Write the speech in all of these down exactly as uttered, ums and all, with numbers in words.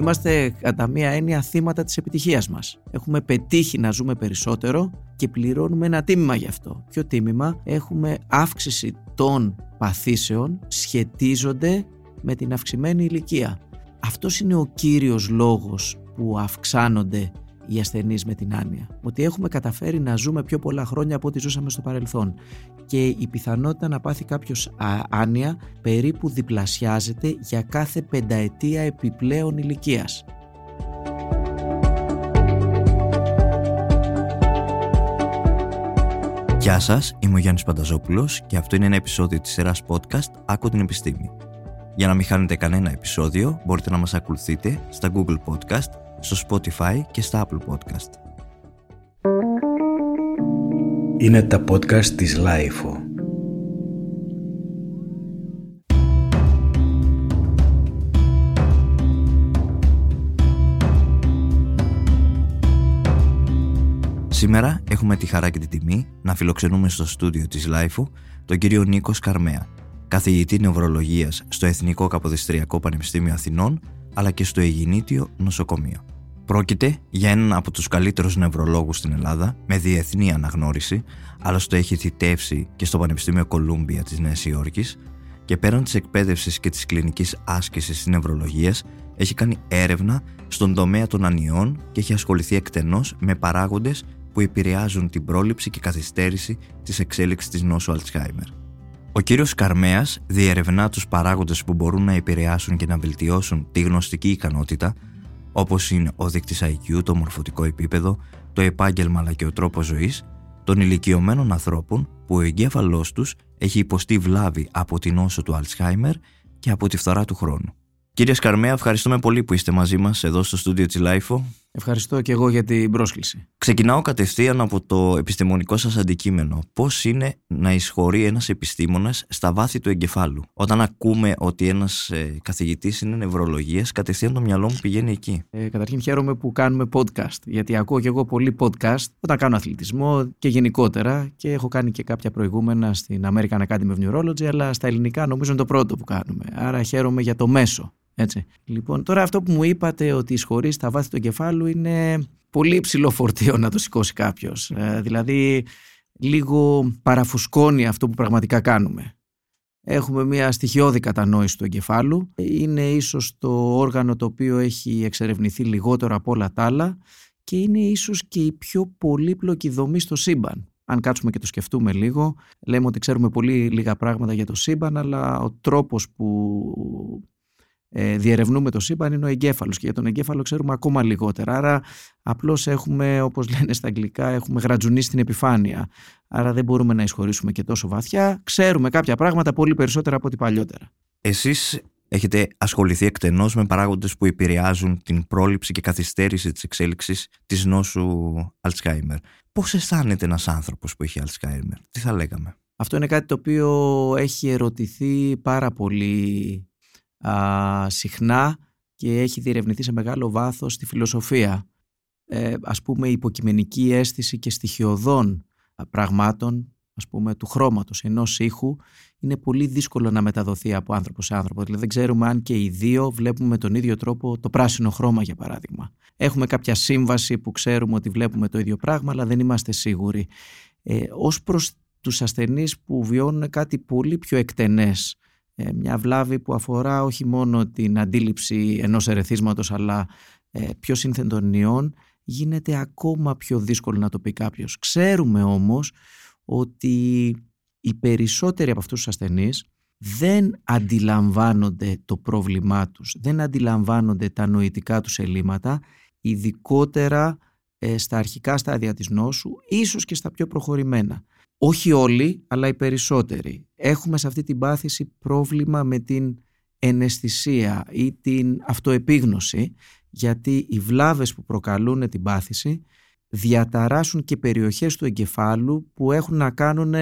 Είμαστε κατά μία έννοια θύματα της επιτυχίας μας. Έχουμε πετύχει να ζούμε περισσότερο και πληρώνουμε ένα τίμημα γι' αυτό. Ποιο τίμημα? Έχουμε αύξηση των παθήσεων, σχετίζονται με την αυξημένη ηλικία. Αυτός είναι ο κύριος λόγος που αυξάνονται οι ασθενείς με την άνοια. Ότι έχουμε καταφέρει να ζούμε πιο πολλά χρόνια από ό,τι ζούσαμε στο παρελθόν. Και η πιθανότητα να πάθει κάποιος άνοια περίπου διπλασιάζεται για κάθε πενταετία επιπλέον ηλικίας. Γεια σας, είμαι ο Γιάννης Πανταζόπουλος και αυτό είναι ένα επεισόδιο της σειράς podcast «Άκου την επιστήμη». Για να μην χάνετε κανένα επεισόδιο, μπορείτε να μας ακολουθείτε στα Google Podcast, στο Spotify και στα Apple Podcast. Είναι τα podcast της λάιφο. Σήμερα έχουμε τη χαρά και τη τιμή να φιλοξενούμε στο στούντιο της λάιφο τον κύριο Νίκο Σκαρμέα, καθηγητή νευρολογίας στο Εθνικό Καποδιστριακό Πανεπιστήμιο Αθηνών αλλά και στο Αιγινήτιο Νοσοκομείο. Πρόκειται για έναν από τους καλύτερους νευρολόγους στην Ελλάδα, με διεθνή αναγνώριση, άλλωστε έχει θητεύσει και στο Πανεπιστήμιο Κολούμπια της Νέας Υόρκης και πέραν της εκπαίδευσης και της κλινικής άσκησης της νευρολογίας, έχει κάνει έρευνα στον τομέα των ανιών και έχει ασχοληθεί εκτενώς με παράγοντες που επηρεάζουν την πρόληψη και καθυστέρηση της εξέλιξης της νόσου Αλτσχάιμερ. Ο κύριος Σκαρμέας διερευνά τους παράγοντες που μπορούν να επηρεάσουν και να βελτιώσουν τη γνωστική ικανότητα, όπως είναι ο δείκτης άι κιου, το μορφωτικό επίπεδο, το επάγγελμα αλλά και ο τρόπος ζωής, των ηλικιωμένων ανθρώπων που ο εγκέφαλός τους έχει υποστεί βλάβη από την νόσο του Αλτσχάιμερ και από τη φθορά του χρόνου. Κύριε Σκαρμέα, ευχαριστούμε πολύ που είστε μαζί μας εδώ στο στούντιο της λάιφο. Ευχαριστώ και εγώ για την πρόσκληση. Ξεκινάω κατευθείαν από το επιστημονικό σας αντικείμενο. Πώς είναι να εισχωρεί ένας επιστήμονας στα βάθη του εγκεφάλου? Όταν ακούμε ότι ένας ε, καθηγητής είναι νευρολογίας, κατευθείαν το μυαλό μου πηγαίνει εκεί. Ε, καταρχήν χαίρομαι που κάνουμε podcast, γιατί ακούω και εγώ πολύ podcast όταν κάνω αθλητισμό και γενικότερα, και έχω κάνει και κάποια προηγούμενα στην American Academy of Neurology, αλλά στα ελληνικά νομίζω είναι το πρώτο που κάνουμε. Άρα χαίρομαι για το μέσο. Έτσι. Λοιπόν, τώρα αυτό που μου είπατε ότι εισχωρεί στα βάθη του εγκεφάλου είναι πολύ υψηλό φορτίο να το σηκώσει κάποιος. Ε, δηλαδή, λίγο παραφουσκώνει αυτό που πραγματικά κάνουμε. Έχουμε μια στοιχειώδη κατανόηση του εγκεφάλου. Είναι ίσως το όργανο το οποίο έχει εξερευνηθεί λιγότερο από όλα τα άλλα και είναι ίσως και η πιο πολύπλοκη δομή στο σύμπαν. Αν κάτσουμε και το σκεφτούμε λίγο, λέμε ότι ξέρουμε πολύ λίγα πράγματα για το σύμπαν, αλλά ο τρόπος που Ε, διερευνούμε το σύμπαν είναι ο εγκέφαλος και για τον εγκέφαλο ξέρουμε ακόμα λιγότερα. Άρα απλώς έχουμε, όπως λένε στα αγγλικά, έχουμε γρατζουνίσει την επιφάνεια. Άρα δεν μπορούμε να εισχωρήσουμε και τόσο βαθιά. Ξέρουμε κάποια πράγματα πολύ περισσότερα από ό,τι παλιότερα. Εσείς έχετε ασχοληθεί εκτενώς με παράγοντες που επηρεάζουν την πρόληψη και καθυστέρηση της εξέλιξης της νόσου Αλτσχάιμερ. Πώς αισθάνεται ένας άνθρωπος που έχει Αλτσχάιμερ? Τι θα λέγαμε? Αυτό είναι κάτι το οποίο έχει ερωτηθεί πάρα πολύ Α, συχνά και έχει διερευνηθεί σε μεγάλο βάθος στη φιλοσοφία. Ε, ας πούμε, η υποκειμενική αίσθηση και στοιχειωδών πραγμάτων, ας πούμε του χρώματος ενός ήχου, είναι πολύ δύσκολο να μεταδοθεί από άνθρωπο σε άνθρωπο. Δηλαδή δεν ξέρουμε αν και οι δύο βλέπουμε με τον ίδιο τρόπο το πράσινο χρώμα, για παράδειγμα. Έχουμε κάποια σύμβαση που ξέρουμε ότι βλέπουμε το ίδιο πράγμα, αλλά δεν είμαστε σίγουροι. Ε, ως προς τους ασθενείς που βιώνουν κάτι πολύ πιο εκτενές, μια βλάβη που αφορά όχι μόνο την αντίληψη ενός ερεθίσματος αλλά ε, πιο σύνθετων ιών, γίνεται ακόμα πιο δύσκολο να το πει κάποιος. Ξέρουμε όμως ότι οι περισσότεροι από αυτούς τους ασθενείς δεν αντιλαμβάνονται το πρόβλημά τους, δεν αντιλαμβάνονται τα νοητικά τους ελλείμματα, ειδικότερα ε, στα αρχικά στάδια της νόσου, ίσως και στα πιο προχωρημένα. Όχι όλοι, αλλά οι περισσότεροι. Έχουμε σε αυτή την πάθηση πρόβλημα με την εναισθησία ή την αυτοεπίγνωση, γιατί οι βλάβες που προκαλούν την πάθηση διαταράσσουν και περιοχές του εγκεφάλου που έχουν να κάνουν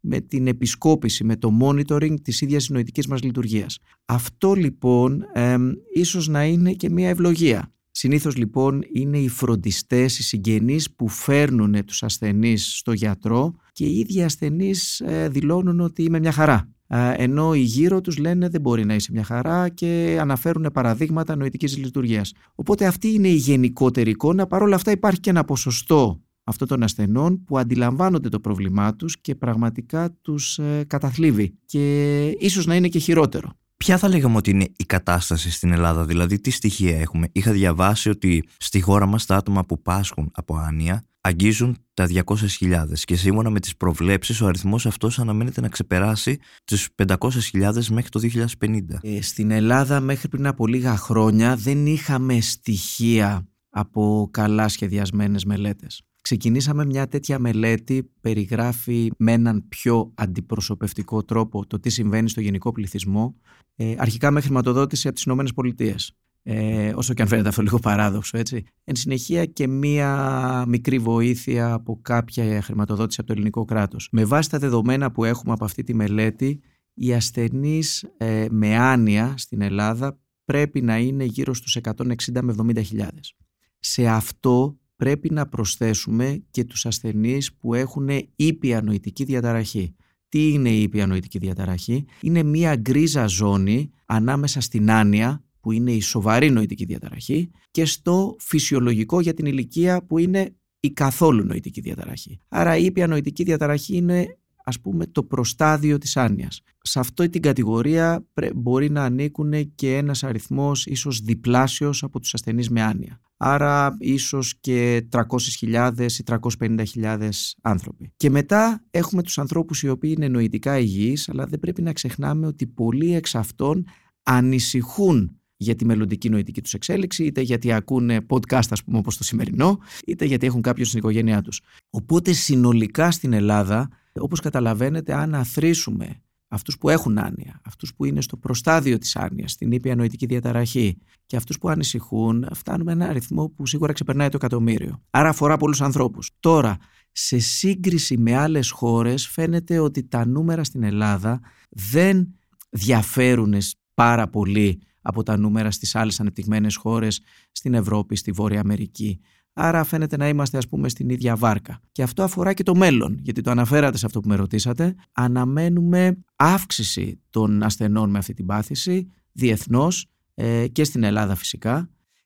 με την επισκόπηση, με το monitoring της ίδιας νοητικής μας λειτουργίας. Αυτό λοιπόν εμ, ίσως να είναι και μια ευλογία. Συνήθως λοιπόν είναι οι φροντιστές, οι συγγενείς που φέρνουν τους ασθενείς στο γιατρό και οι ίδιοι ασθενείς δηλώνουν ότι είμαι μια χαρά. ενώ οι γύρω τους λένε δεν μπορεί να είσαι μια χαρά και αναφέρουν παραδείγματα νοητικής λειτουργίας. Οπότε αυτή είναι η γενικότερη εικόνα. Παρ' όλα αυτά υπάρχει και ένα ποσοστό αυτών των ασθενών που αντιλαμβάνονται το πρόβλημά τους και πραγματικά τους καταθλίβει και ίσως να είναι και χειρότερο. Ποια θα λέγαμε ότι είναι η κατάσταση στην Ελλάδα, δηλαδή τι στοιχεία έχουμε? Είχα διαβάσει ότι στη χώρα μας τα άτομα που πάσχουν από άνοια αγγίζουν τα διακόσιες χιλιάδες και σύμφωνα με τις προβλέψεις ο αριθμός αυτός αναμένεται να ξεπεράσει τις πεντακόσιες χιλιάδες μέχρι το δύο χιλιάδες πενήντα. Ε, στην Ελλάδα μέχρι πριν από λίγα χρόνια δεν είχαμε στοιχεία από καλά σχεδιασμένες μελέτες. Ξεκινήσαμε μια τέτοια μελέτη, περιγράφει με έναν πιο αντιπροσωπευτικό τρόπο το τι συμβαίνει στο γενικό πληθυσμό, ε, αρχικά με χρηματοδότηση από τις Ηνωμένες Πολιτείες. Ε, όσο και αν φαίνεται αυτό λίγο παράδοξο, έτσι. Εν συνεχεία και μία μικρή βοήθεια από κάποια χρηματοδότηση από το ελληνικό κράτος. Με βάση τα δεδομένα που έχουμε από αυτή τη μελέτη, οι ασθενείς ε, με άνοια στην Ελλάδα πρέπει να είναι γύρω στους εκατόν εξήντα με εβδομήντα χιλιάδες. Σε αυτό πρέπει να προσθέσουμε και τους ασθενείς που έχουν ήπια νοητική διαταραχή. Τι είναι η ήπια νοητική διαταραχή? Είναι μία γκρίζα ζώνη ανάμεσα στην άνοια, που είναι η σοβαρή νοητική διαταραχή, και στο φυσιολογικό για την ηλικία, που είναι η καθόλου νοητική διαταραχή. Άρα η ήπια νοητική διαταραχή είναι, ας πούμε, το προστάδιο της άνοιας. Σε αυτή την κατηγορία μπορεί να ανήκουν και ένας αριθμός ίσως διπλάσιος από τους ασθενείς με άνοια. Άρα ίσως και τριακόσιες χιλιάδες ή τριακόσιες πενήντα χιλιάδες άνθρωποι. Και μετά έχουμε τους ανθρώπους οι οποίοι είναι νοητικά υγιείς, αλλά δεν πρέπει να ξεχνάμε ότι πολλοί εξ αυτών ανησυχούν για τη μελλοντική νοητική τους εξέλιξη, είτε γιατί ακούνε podcast, ας πούμε, όπως το σημερινό, είτε γιατί έχουν κάποιον στην οικογένειά τους. Οπότε συνολικά στην Ελλάδα, όπως καταλαβαίνετε, αν αθροίσουμε αυτούς που έχουν άνοια, αυτούς που είναι στο προστάδιο της άνοιας, στην ήπια νοητική διαταραχή, και αυτούς που ανησυχούν, φτάνουμε ένα αριθμό που σίγουρα ξεπερνάει το εκατομμύριο. Άρα αφορά πολλούς ανθρώπους. Τώρα, σε σύγκριση με άλλες χώρες, φαίνεται ότι τα νούμερα στην Ελλάδα δεν διαφέρουν πάρα πολύ από τα νούμερα στις άλλες ανεπτυγμένες χώρες, στην Ευρώπη, στη Βόρεια Αμερική. Άρα φαίνεται να είμαστε, ας πούμε, στην ίδια βάρκα. Και αυτό αφορά και το μέλλον, γιατί το αναφέρατε σε αυτό που με ρωτήσατε. Αναμένουμε αύξηση των ασθενών με αυτή την πάθηση, διεθνώς ε, και στην Ελλάδα φυσικά.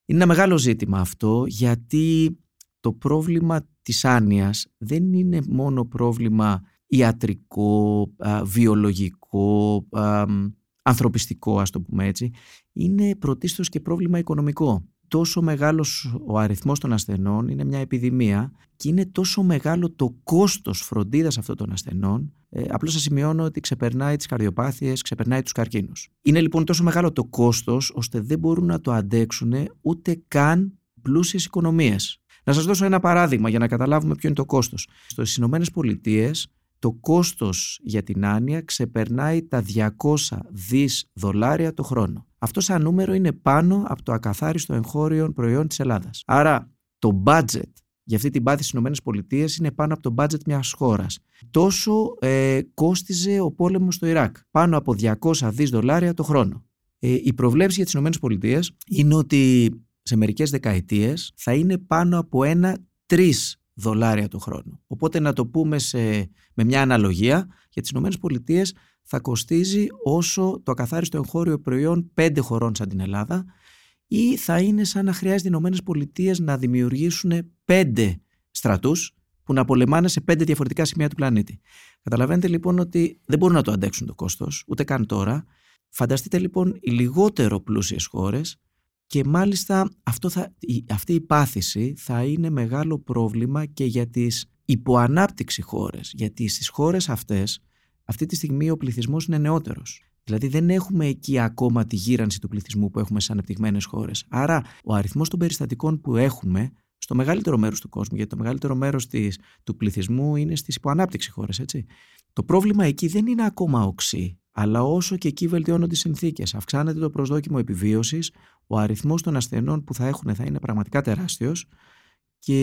Είναι ένα μεγάλο ζήτημα αυτό, γιατί το πρόβλημα της άνοιας δεν είναι μόνο πρόβλημα ιατρικό, α, βιολογικό, α, ανθρωπιστικό, ας το πούμε έτσι, είναι πρωτίστως και πρόβλημα οικονομικό. Τόσο μεγάλος ο αριθμός των ασθενών, είναι μια επιδημία, και είναι τόσο μεγάλο το κόστος φροντίδας αυτών των ασθενών, ε, απλώς σας σημειώνω ότι ξεπερνάει τις καρδιοπάθειες, ξεπερνάει τους καρκίνους. Είναι λοιπόν τόσο μεγάλο το κόστος, ώστε δεν μπορούν να το αντέξουν ούτε καν πλούσιες οικονομίες. Να σας δώσω ένα παράδειγμα για να καταλάβουμε ποιο είναι το κόστος. Στις Ηνωμένες Πολιτείες, το κόστος για την άνοια ξεπερνάει τα διακόσια δισεκατομμύρια δολάρια το χρόνο. Αυτό σαν νούμερο είναι πάνω από το ακαθάριστο εγχώριο προϊόν της Ελλάδας. Άρα το budget για αυτή την πάθη στις ΗΠΑ είναι πάνω από το budget μιας χώρας. Τόσο ε, κόστιζε ο πόλεμος στο Ιράκ, πάνω από διακόσια δισεκατομμύρια δολάρια το χρόνο. Ε, η προβλέψη για τις ΗΠΑ είναι ότι σε μερικές δεκαετίες θα είναι πάνω από ένα τρεις δολάρια το χρόνο. Οπότε να το πούμε σε, με μια αναλογία, για τις ΗΠΑ θα κοστίζει όσο το ακαθάριστο εγχώριο προϊόν πέντε χωρών σαν την Ελλάδα, ή θα είναι σαν να χρειάζεται οι ΗΠΑ να δημιουργήσουν πέντε στρατούς που να πολεμάνε σε πέντε διαφορετικά σημεία του πλανήτη. Καταλαβαίνετε λοιπόν ότι δεν μπορούν να το αντέξουν το κόστος, ούτε καν τώρα. Φανταστείτε λοιπόν οι λιγότερο πλούσιες χώρες. Και μάλιστα αυτό θα, αυτή η πάθηση θα είναι μεγάλο πρόβλημα και για τις υποανάπτυξη χώρες. Γιατί στις χώρες αυτές αυτή τη στιγμή ο πληθυσμός είναι νεότερος. Δηλαδή δεν έχουμε εκεί ακόμα τη γύρανση του πληθυσμού που έχουμε στις ανεπτυγμένες χώρες. Άρα ο αριθμός των περιστατικών που έχουμε στο μεγαλύτερο μέρος του κόσμου, γιατί το μεγαλύτερο μέρος της, του πληθυσμού είναι στις υποανάπτυξη χώρες, έτσι. Το πρόβλημα εκεί δεν είναι ακόμα οξύ, αλλά όσο και εκεί βελτιώνονται οι συνθήκες, αυξάνεται το προσδόκιμο επιβίωσης, ο αριθμός των ασθενών που θα έχουν θα είναι πραγματικά τεράστιος και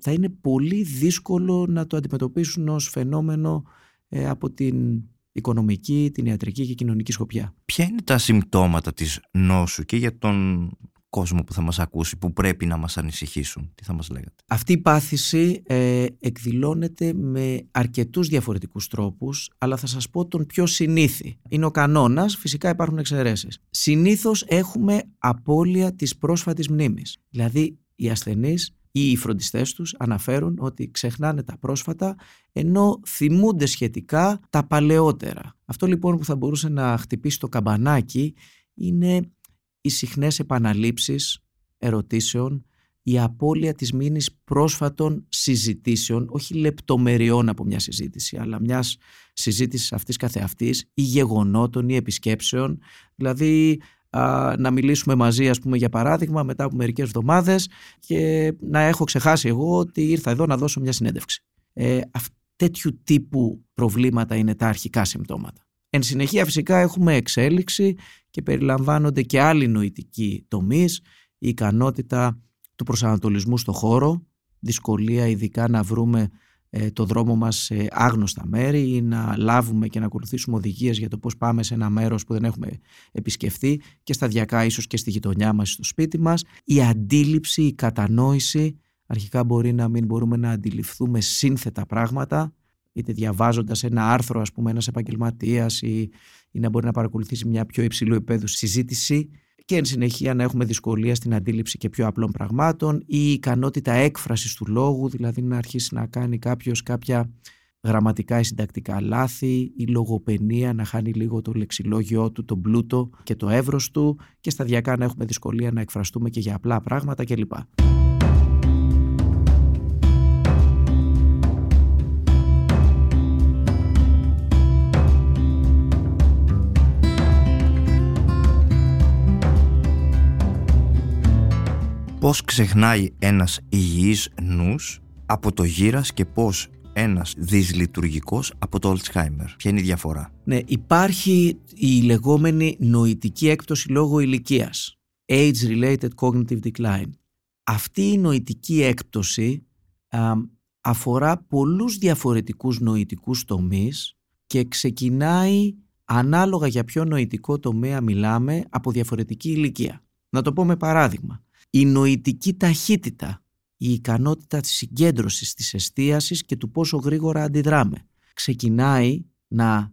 θα είναι πολύ δύσκολο να το αντιμετωπίσουν ως φαινόμενο από την οικονομική, την ιατρική και κοινωνική σκοπιά. Ποια είναι τα συμπτώματα της νόσου και για τον κόσμο που θα μας ακούσει, που πρέπει να μας ανησυχήσουν, τι θα μας λέγατε? Αυτή η πάθηση ε, εκδηλώνεται με αρκετούς διαφορετικούς τρόπους, αλλά θα σας πω τον πιο συνήθη. Είναι ο κανόνας, φυσικά υπάρχουν εξαιρέσεις. Συνήθως έχουμε απώλεια της πρόσφατης μνήμης. Δηλαδή οι ασθενείς ή οι φροντιστές τους αναφέρουν ότι ξεχνάνε τα πρόσφατα, ενώ θυμούνται σχετικά τα παλαιότερα. Αυτό λοιπόν που θα μπορούσε να χτυπήσει το καμπανάκι είναι οι συχνές επαναλήψεις ερωτήσεων, η απώλεια της μνήμης πρόσφατων συζητήσεων, όχι λεπτομεριών από μια συζήτηση, αλλά μιας συζήτησης αυτής καθεαυτής, ή γεγονότων ή επισκέψεων. Δηλαδή α, να μιλήσουμε μαζί, ας πούμε, για παράδειγμα, μετά από μερικές εβδομάδες και να έχω ξεχάσει εγώ ότι ήρθα εδώ να δώσω μια συνέντευξη. Ε, αυ, τέτοιου τύπου προβλήματα είναι τα αρχικά συμπτώματα. Εν συνεχεία φυσικά έχουμε εξέλιξη και περιλαμβάνονται και άλλοι νοητικοί τομείς, η ικανότητα του προσανατολισμού στο χώρο, δυσκολία ειδικά να βρούμε ε, το δρόμο μας σε άγνωστα μέρη ή να λάβουμε και να ακολουθήσουμε οδηγίες για το πώς πάμε σε ένα μέρος που δεν έχουμε επισκεφτεί και σταδιακά ίσως και στη γειτονιά μας, στο σπίτι μας. Η αντίληψη, η κατανόηση, αρχικά μπορεί να μην μπορούμε να αντιληφθούμε σύνθετα πράγματα, είτε διαβάζοντας ένα άρθρο, ας πούμε, ένας επαγγελματίας ή, ή να μπορεί να παρακολουθήσει μια πιο υψηλού επίπεδου συζήτηση, και εν συνεχεία να έχουμε δυσκολία στην αντίληψη και πιο απλών πραγμάτων, ή ικανότητα έκφρασης του λόγου, δηλαδή να αρχίσει να κάνει κάποιος κάποια γραμματικά ή συντακτικά λάθη, η λογοπαινία, να χάνει λίγο το λεξιλόγιο του, τον πλούτο και το εύρος του, και σταδιακά να έχουμε δυσκολία να εκφραστούμε και για απλά πράγματα κλπ. Πώς ξεχνάει ένας υγιής νους από το γύρας και πώς ένας δυσλειτουργικός από το Αλτσχάιμερ? Ποια είναι η διαφορά? Ναι, υπάρχει η λεγόμενη νοητική έκπτωση λόγω ηλικίας, age-related cognitive decline. Αυτή η νοητική έκπτωση α, αφορά πολλούς διαφορετικούς νοητικούς τομείς και ξεκινάει ανάλογα για ποιο νοητικό τομέα μιλάμε από διαφορετική ηλικία. Να το πω με παράδειγμα. Η νοητική ταχύτητα, η ικανότητα της συγκέντρωσης, της εστίασης και του πόσο γρήγορα αντιδράμε, ξεκινάει να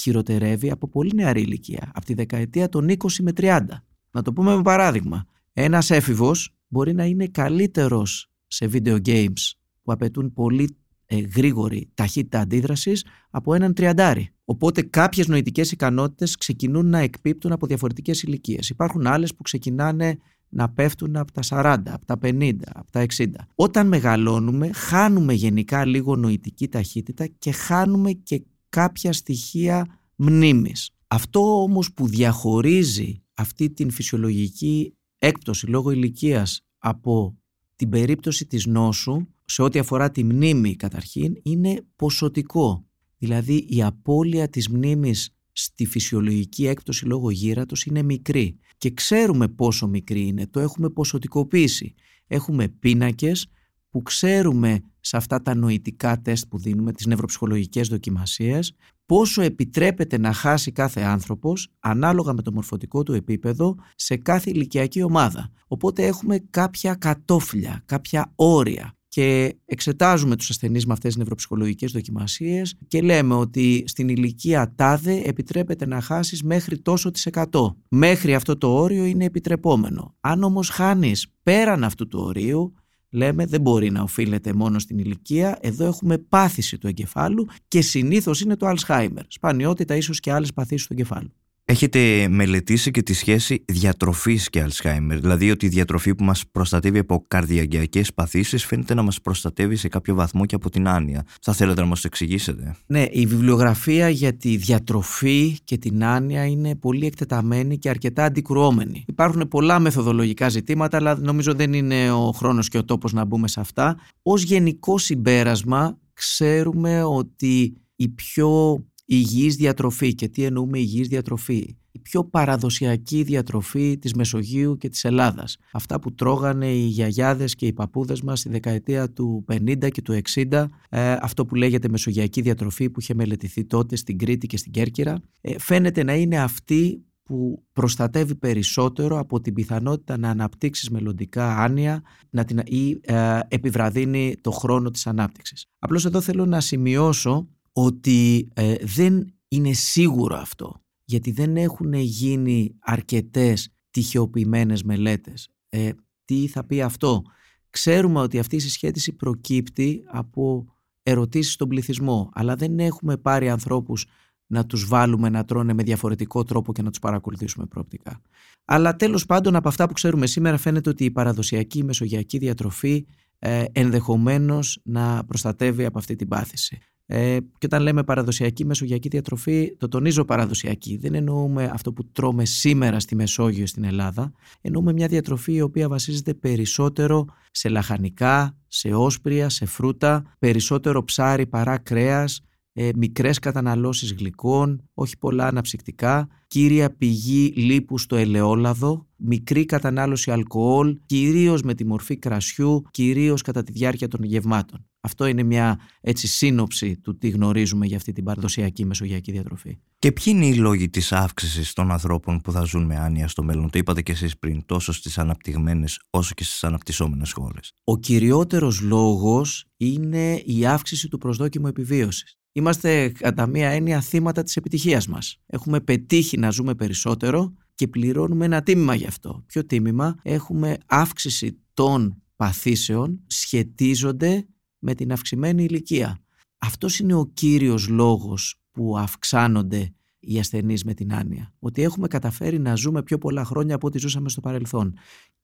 χειροτερεύει από πολύ νεαρή ηλικία, από τη δεκαετία των είκοσι με τριάντα. Να το πούμε με παράδειγμα, ένας έφηβος μπορεί να είναι καλύτερος σε video games που απαιτούν πολύ ε, γρήγορη ταχύτητα αντίδρασης από έναν τριαντάρι. Οπότε κάποιες νοητικές ικανότητες ξεκινούν να εκπίπτουν από διαφορετικές ηλικίες. Υπάρχουν άλλες που ξεκινάνε να πέφτουν από τα σαράντα, από τα πενήντα, από τα εξήντα. Όταν μεγαλώνουμε, χάνουμε γενικά λίγο νοητική ταχύτητα και χάνουμε και κάποια στοιχεία μνήμης. Αυτό όμως που διαχωρίζει αυτή την φυσιολογική έκπτωση λόγω ηλικίας από την περίπτωση της νόσου, σε ό,τι αφορά τη μνήμη καταρχήν, είναι ποσοτικό. Δηλαδή η απώλεια της μνήμης στη φυσιολογική έκπτωση λόγω γύρατος είναι μικρή και ξέρουμε πόσο μικρή είναι, το έχουμε ποσοτικοποιήσει. Έχουμε πίνακες που ξέρουμε σε αυτά τα νοητικά τεστ που δίνουμε, τις νευροψυχολογικές δοκιμασίες, πόσο επιτρέπεται να χάσει κάθε άνθρωπος ανάλογα με το μορφωτικό του επίπεδο σε κάθε ηλικιακή ομάδα. Οπότε έχουμε κάποια κατόφλια, κάποια όρια. Και εξετάζουμε τους ασθενείς με αυτές τις νευροψυχολογικές δοκιμασίες και λέμε ότι στην ηλικία τάδε επιτρέπεται να χάσεις μέχρι τόσο της εκατό. Μέχρι αυτό το όριο είναι επιτρεπόμενο. Αν όμως χάνεις πέραν αυτού του ορίου, λέμε δεν μπορεί να οφείλεται μόνο στην ηλικία, εδώ έχουμε πάθηση του εγκεφάλου και συνήθως είναι το Αλτσχάιμερ, σπανιότητα ίσως και άλλες παθήσεις του εγκεφάλου. Έχετε μελετήσει και τη σχέση διατροφής και Αλτσχάιμερ, δηλαδή ότι η διατροφή που μας προστατεύει από καρδιαγγειακές παθήσεις φαίνεται να μας προστατεύει σε κάποιο βαθμό και από την άνοια. Θα θέλετε να μας το εξηγήσετε? Ναι, η βιβλιογραφία για τη διατροφή και την άνοια είναι πολύ εκτεταμένη και αρκετά αντικρουόμενη. Υπάρχουν πολλά μεθοδολογικά ζητήματα, αλλά νομίζω δεν είναι ο χρόνος και ο τόπος να μπούμε σε αυτά. Ως γενικό συμπέρασμα, ξέρουμε ότι η πιο υγιής διατροφή, και τι εννοούμε υγιής διατροφή, η πιο παραδοσιακή διατροφή της Μεσογείου και της Ελλάδας. Αυτά που τρώγανε οι γιαγιάδες και οι παππούδες μας στη δεκαετία του πενήντα και του εξήντα, ε, αυτό που λέγεται μεσογειακή διατροφή που είχε μελετηθεί τότε στην Κρήτη και στην Κέρκυρα, ε, φαίνεται να είναι αυτή που προστατεύει περισσότερο από την πιθανότητα να αναπτύξεις μελλοντικά άνοια να την, ή ε, επιβραδύνει το χρόνο της ανάπτυξης. Απλώς εδώ θέλω να σημειώσω ότι ε, δεν είναι σίγουρο αυτό, γιατί δεν έχουν γίνει αρκετές τυχεοποιημένες μελέτες. Ε, τι θα πει αυτό? Ξέρουμε ότι αυτή η συσχέτιση προκύπτει από ερωτήσεις στον πληθυσμό, αλλά δεν έχουμε πάρει ανθρώπους να τους βάλουμε να τρώνε με διαφορετικό τρόπο και να τους παρακολουθήσουμε προοπτικά. Αλλά τέλος πάντων, από αυτά που ξέρουμε σήμερα, φαίνεται ότι η παραδοσιακή μεσογειακή διατροφή ε, ενδεχομένως να προστατεύει από αυτή την πάθηση. Ε, και όταν λέμε παραδοσιακή μεσογειακή διατροφή, το τονίζω παραδοσιακή. Δεν εννοούμε αυτό που τρώμε σήμερα στη Μεσόγειο, στην Ελλάδα. Εννοούμε μια διατροφή η οποία βασίζεται περισσότερο σε λαχανικά, σε όσπρια, σε φρούτα, περισσότερο ψάρι παρά κρέας, ε, μικρές καταναλώσεις γλυκών, όχι πολλά αναψυκτικά, κύρια πηγή λίπου στο ελαιόλαδο, μικρή κατανάλωση αλκοόλ, κυρίως με τη μορφή κρασιού, κυρίως κατά τη διάρκεια των γευμάτων. Αυτό είναι μια έτσι σύνοψη του τι γνωρίζουμε για αυτή την παραδοσιακή μεσογειακή διατροφή. Και ποιοι είναι οι λόγοι της αύξησης των ανθρώπων που θα ζουν με άνοια στο μέλλον? Το είπατε και εσείς πριν, τόσο στις αναπτυγμένες όσο και στις αναπτυσσόμενες χώρες. Ο κυριότερος λόγος είναι η αύξηση του προσδόκιμου επιβίωσης. Είμαστε κατά μία έννοια θύματα της επιτυχίας μας. Έχουμε πετύχει να ζούμε περισσότερο και πληρώνουμε ένα τίμημα γι' αυτό. Ποιο τίμημα? Έχουμε αύξηση των παθήσεων, σχετίζονται με την αυξημένη ηλικία. Αυτός είναι ο κύριος λόγος που αυξάνονται οι ασθενείς με την άνοια. Ότι έχουμε καταφέρει να ζούμε πιο πολλά χρόνια από ό,τι ζούσαμε στο παρελθόν.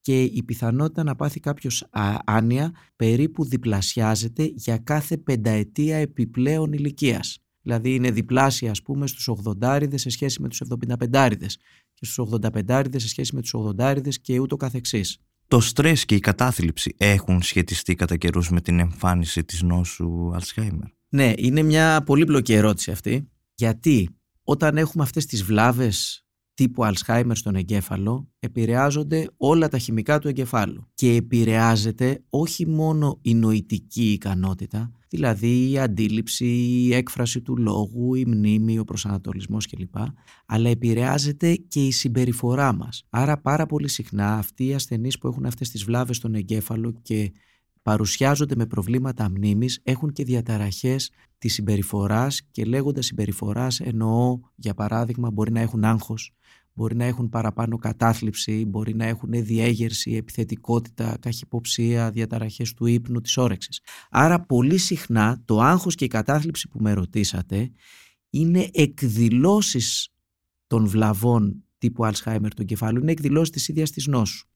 Και η πιθανότητα να πάθει κάποιος άνοια περίπου διπλασιάζεται για κάθε πενταετία επιπλέον ηλικίας. Δηλαδή είναι διπλάσια, ας πούμε, στους ογδοντάριδες σε σχέση με τους εβδομηνταπεντάριδες και στους ογδονταπεντάριδες σε σχέση με τους ογδοντάριδες και ούτω καθεξής. Το στρες και η κατάθλιψη έχουν σχετιστεί κατά καιρούς με την εμφάνιση της νόσου Αλτσχάιμερ? Ναι, είναι μια πολύπλοκη ερώτηση αυτή. Γιατί όταν έχουμε αυτές τις βλάβες τύπου Αλτσχάιμερ στον εγκέφαλο, επηρεάζονται όλα τα χημικά του εγκεφάλου και επηρεάζεται όχι μόνο η νοητική ικανότητα, δηλαδή η αντίληψη, η έκφραση του λόγου, η μνήμη, ο προσανατολισμός κλπ. Αλλά επηρεάζεται και η συμπεριφορά μας. Άρα πάρα πολύ συχνά αυτοί οι ασθενείς που έχουν αυτές τις βλάβες στον εγκέφαλο και παρουσιάζονται με προβλήματα μνήμης έχουν και διαταραχές της συμπεριφοράς, και λέγοντας συμπεριφοράς εννοώ, για παράδειγμα, μπορεί να έχουν άγχος, μπορεί να έχουν παραπάνω κατάθλιψη, μπορεί να έχουν διέγερση, επιθετικότητα, καχυποψία, διαταραχές του ύπνου, της όρεξης. Άρα πολύ συχνά το άγχος και η κατάθλιψη που με ρωτήσατε είναι εκδηλώσεις των βλαβών τύπου Αλτσχάιμερ του εγκεφάλου, είναι εκδηλώσεις της ίδιας της νόσου.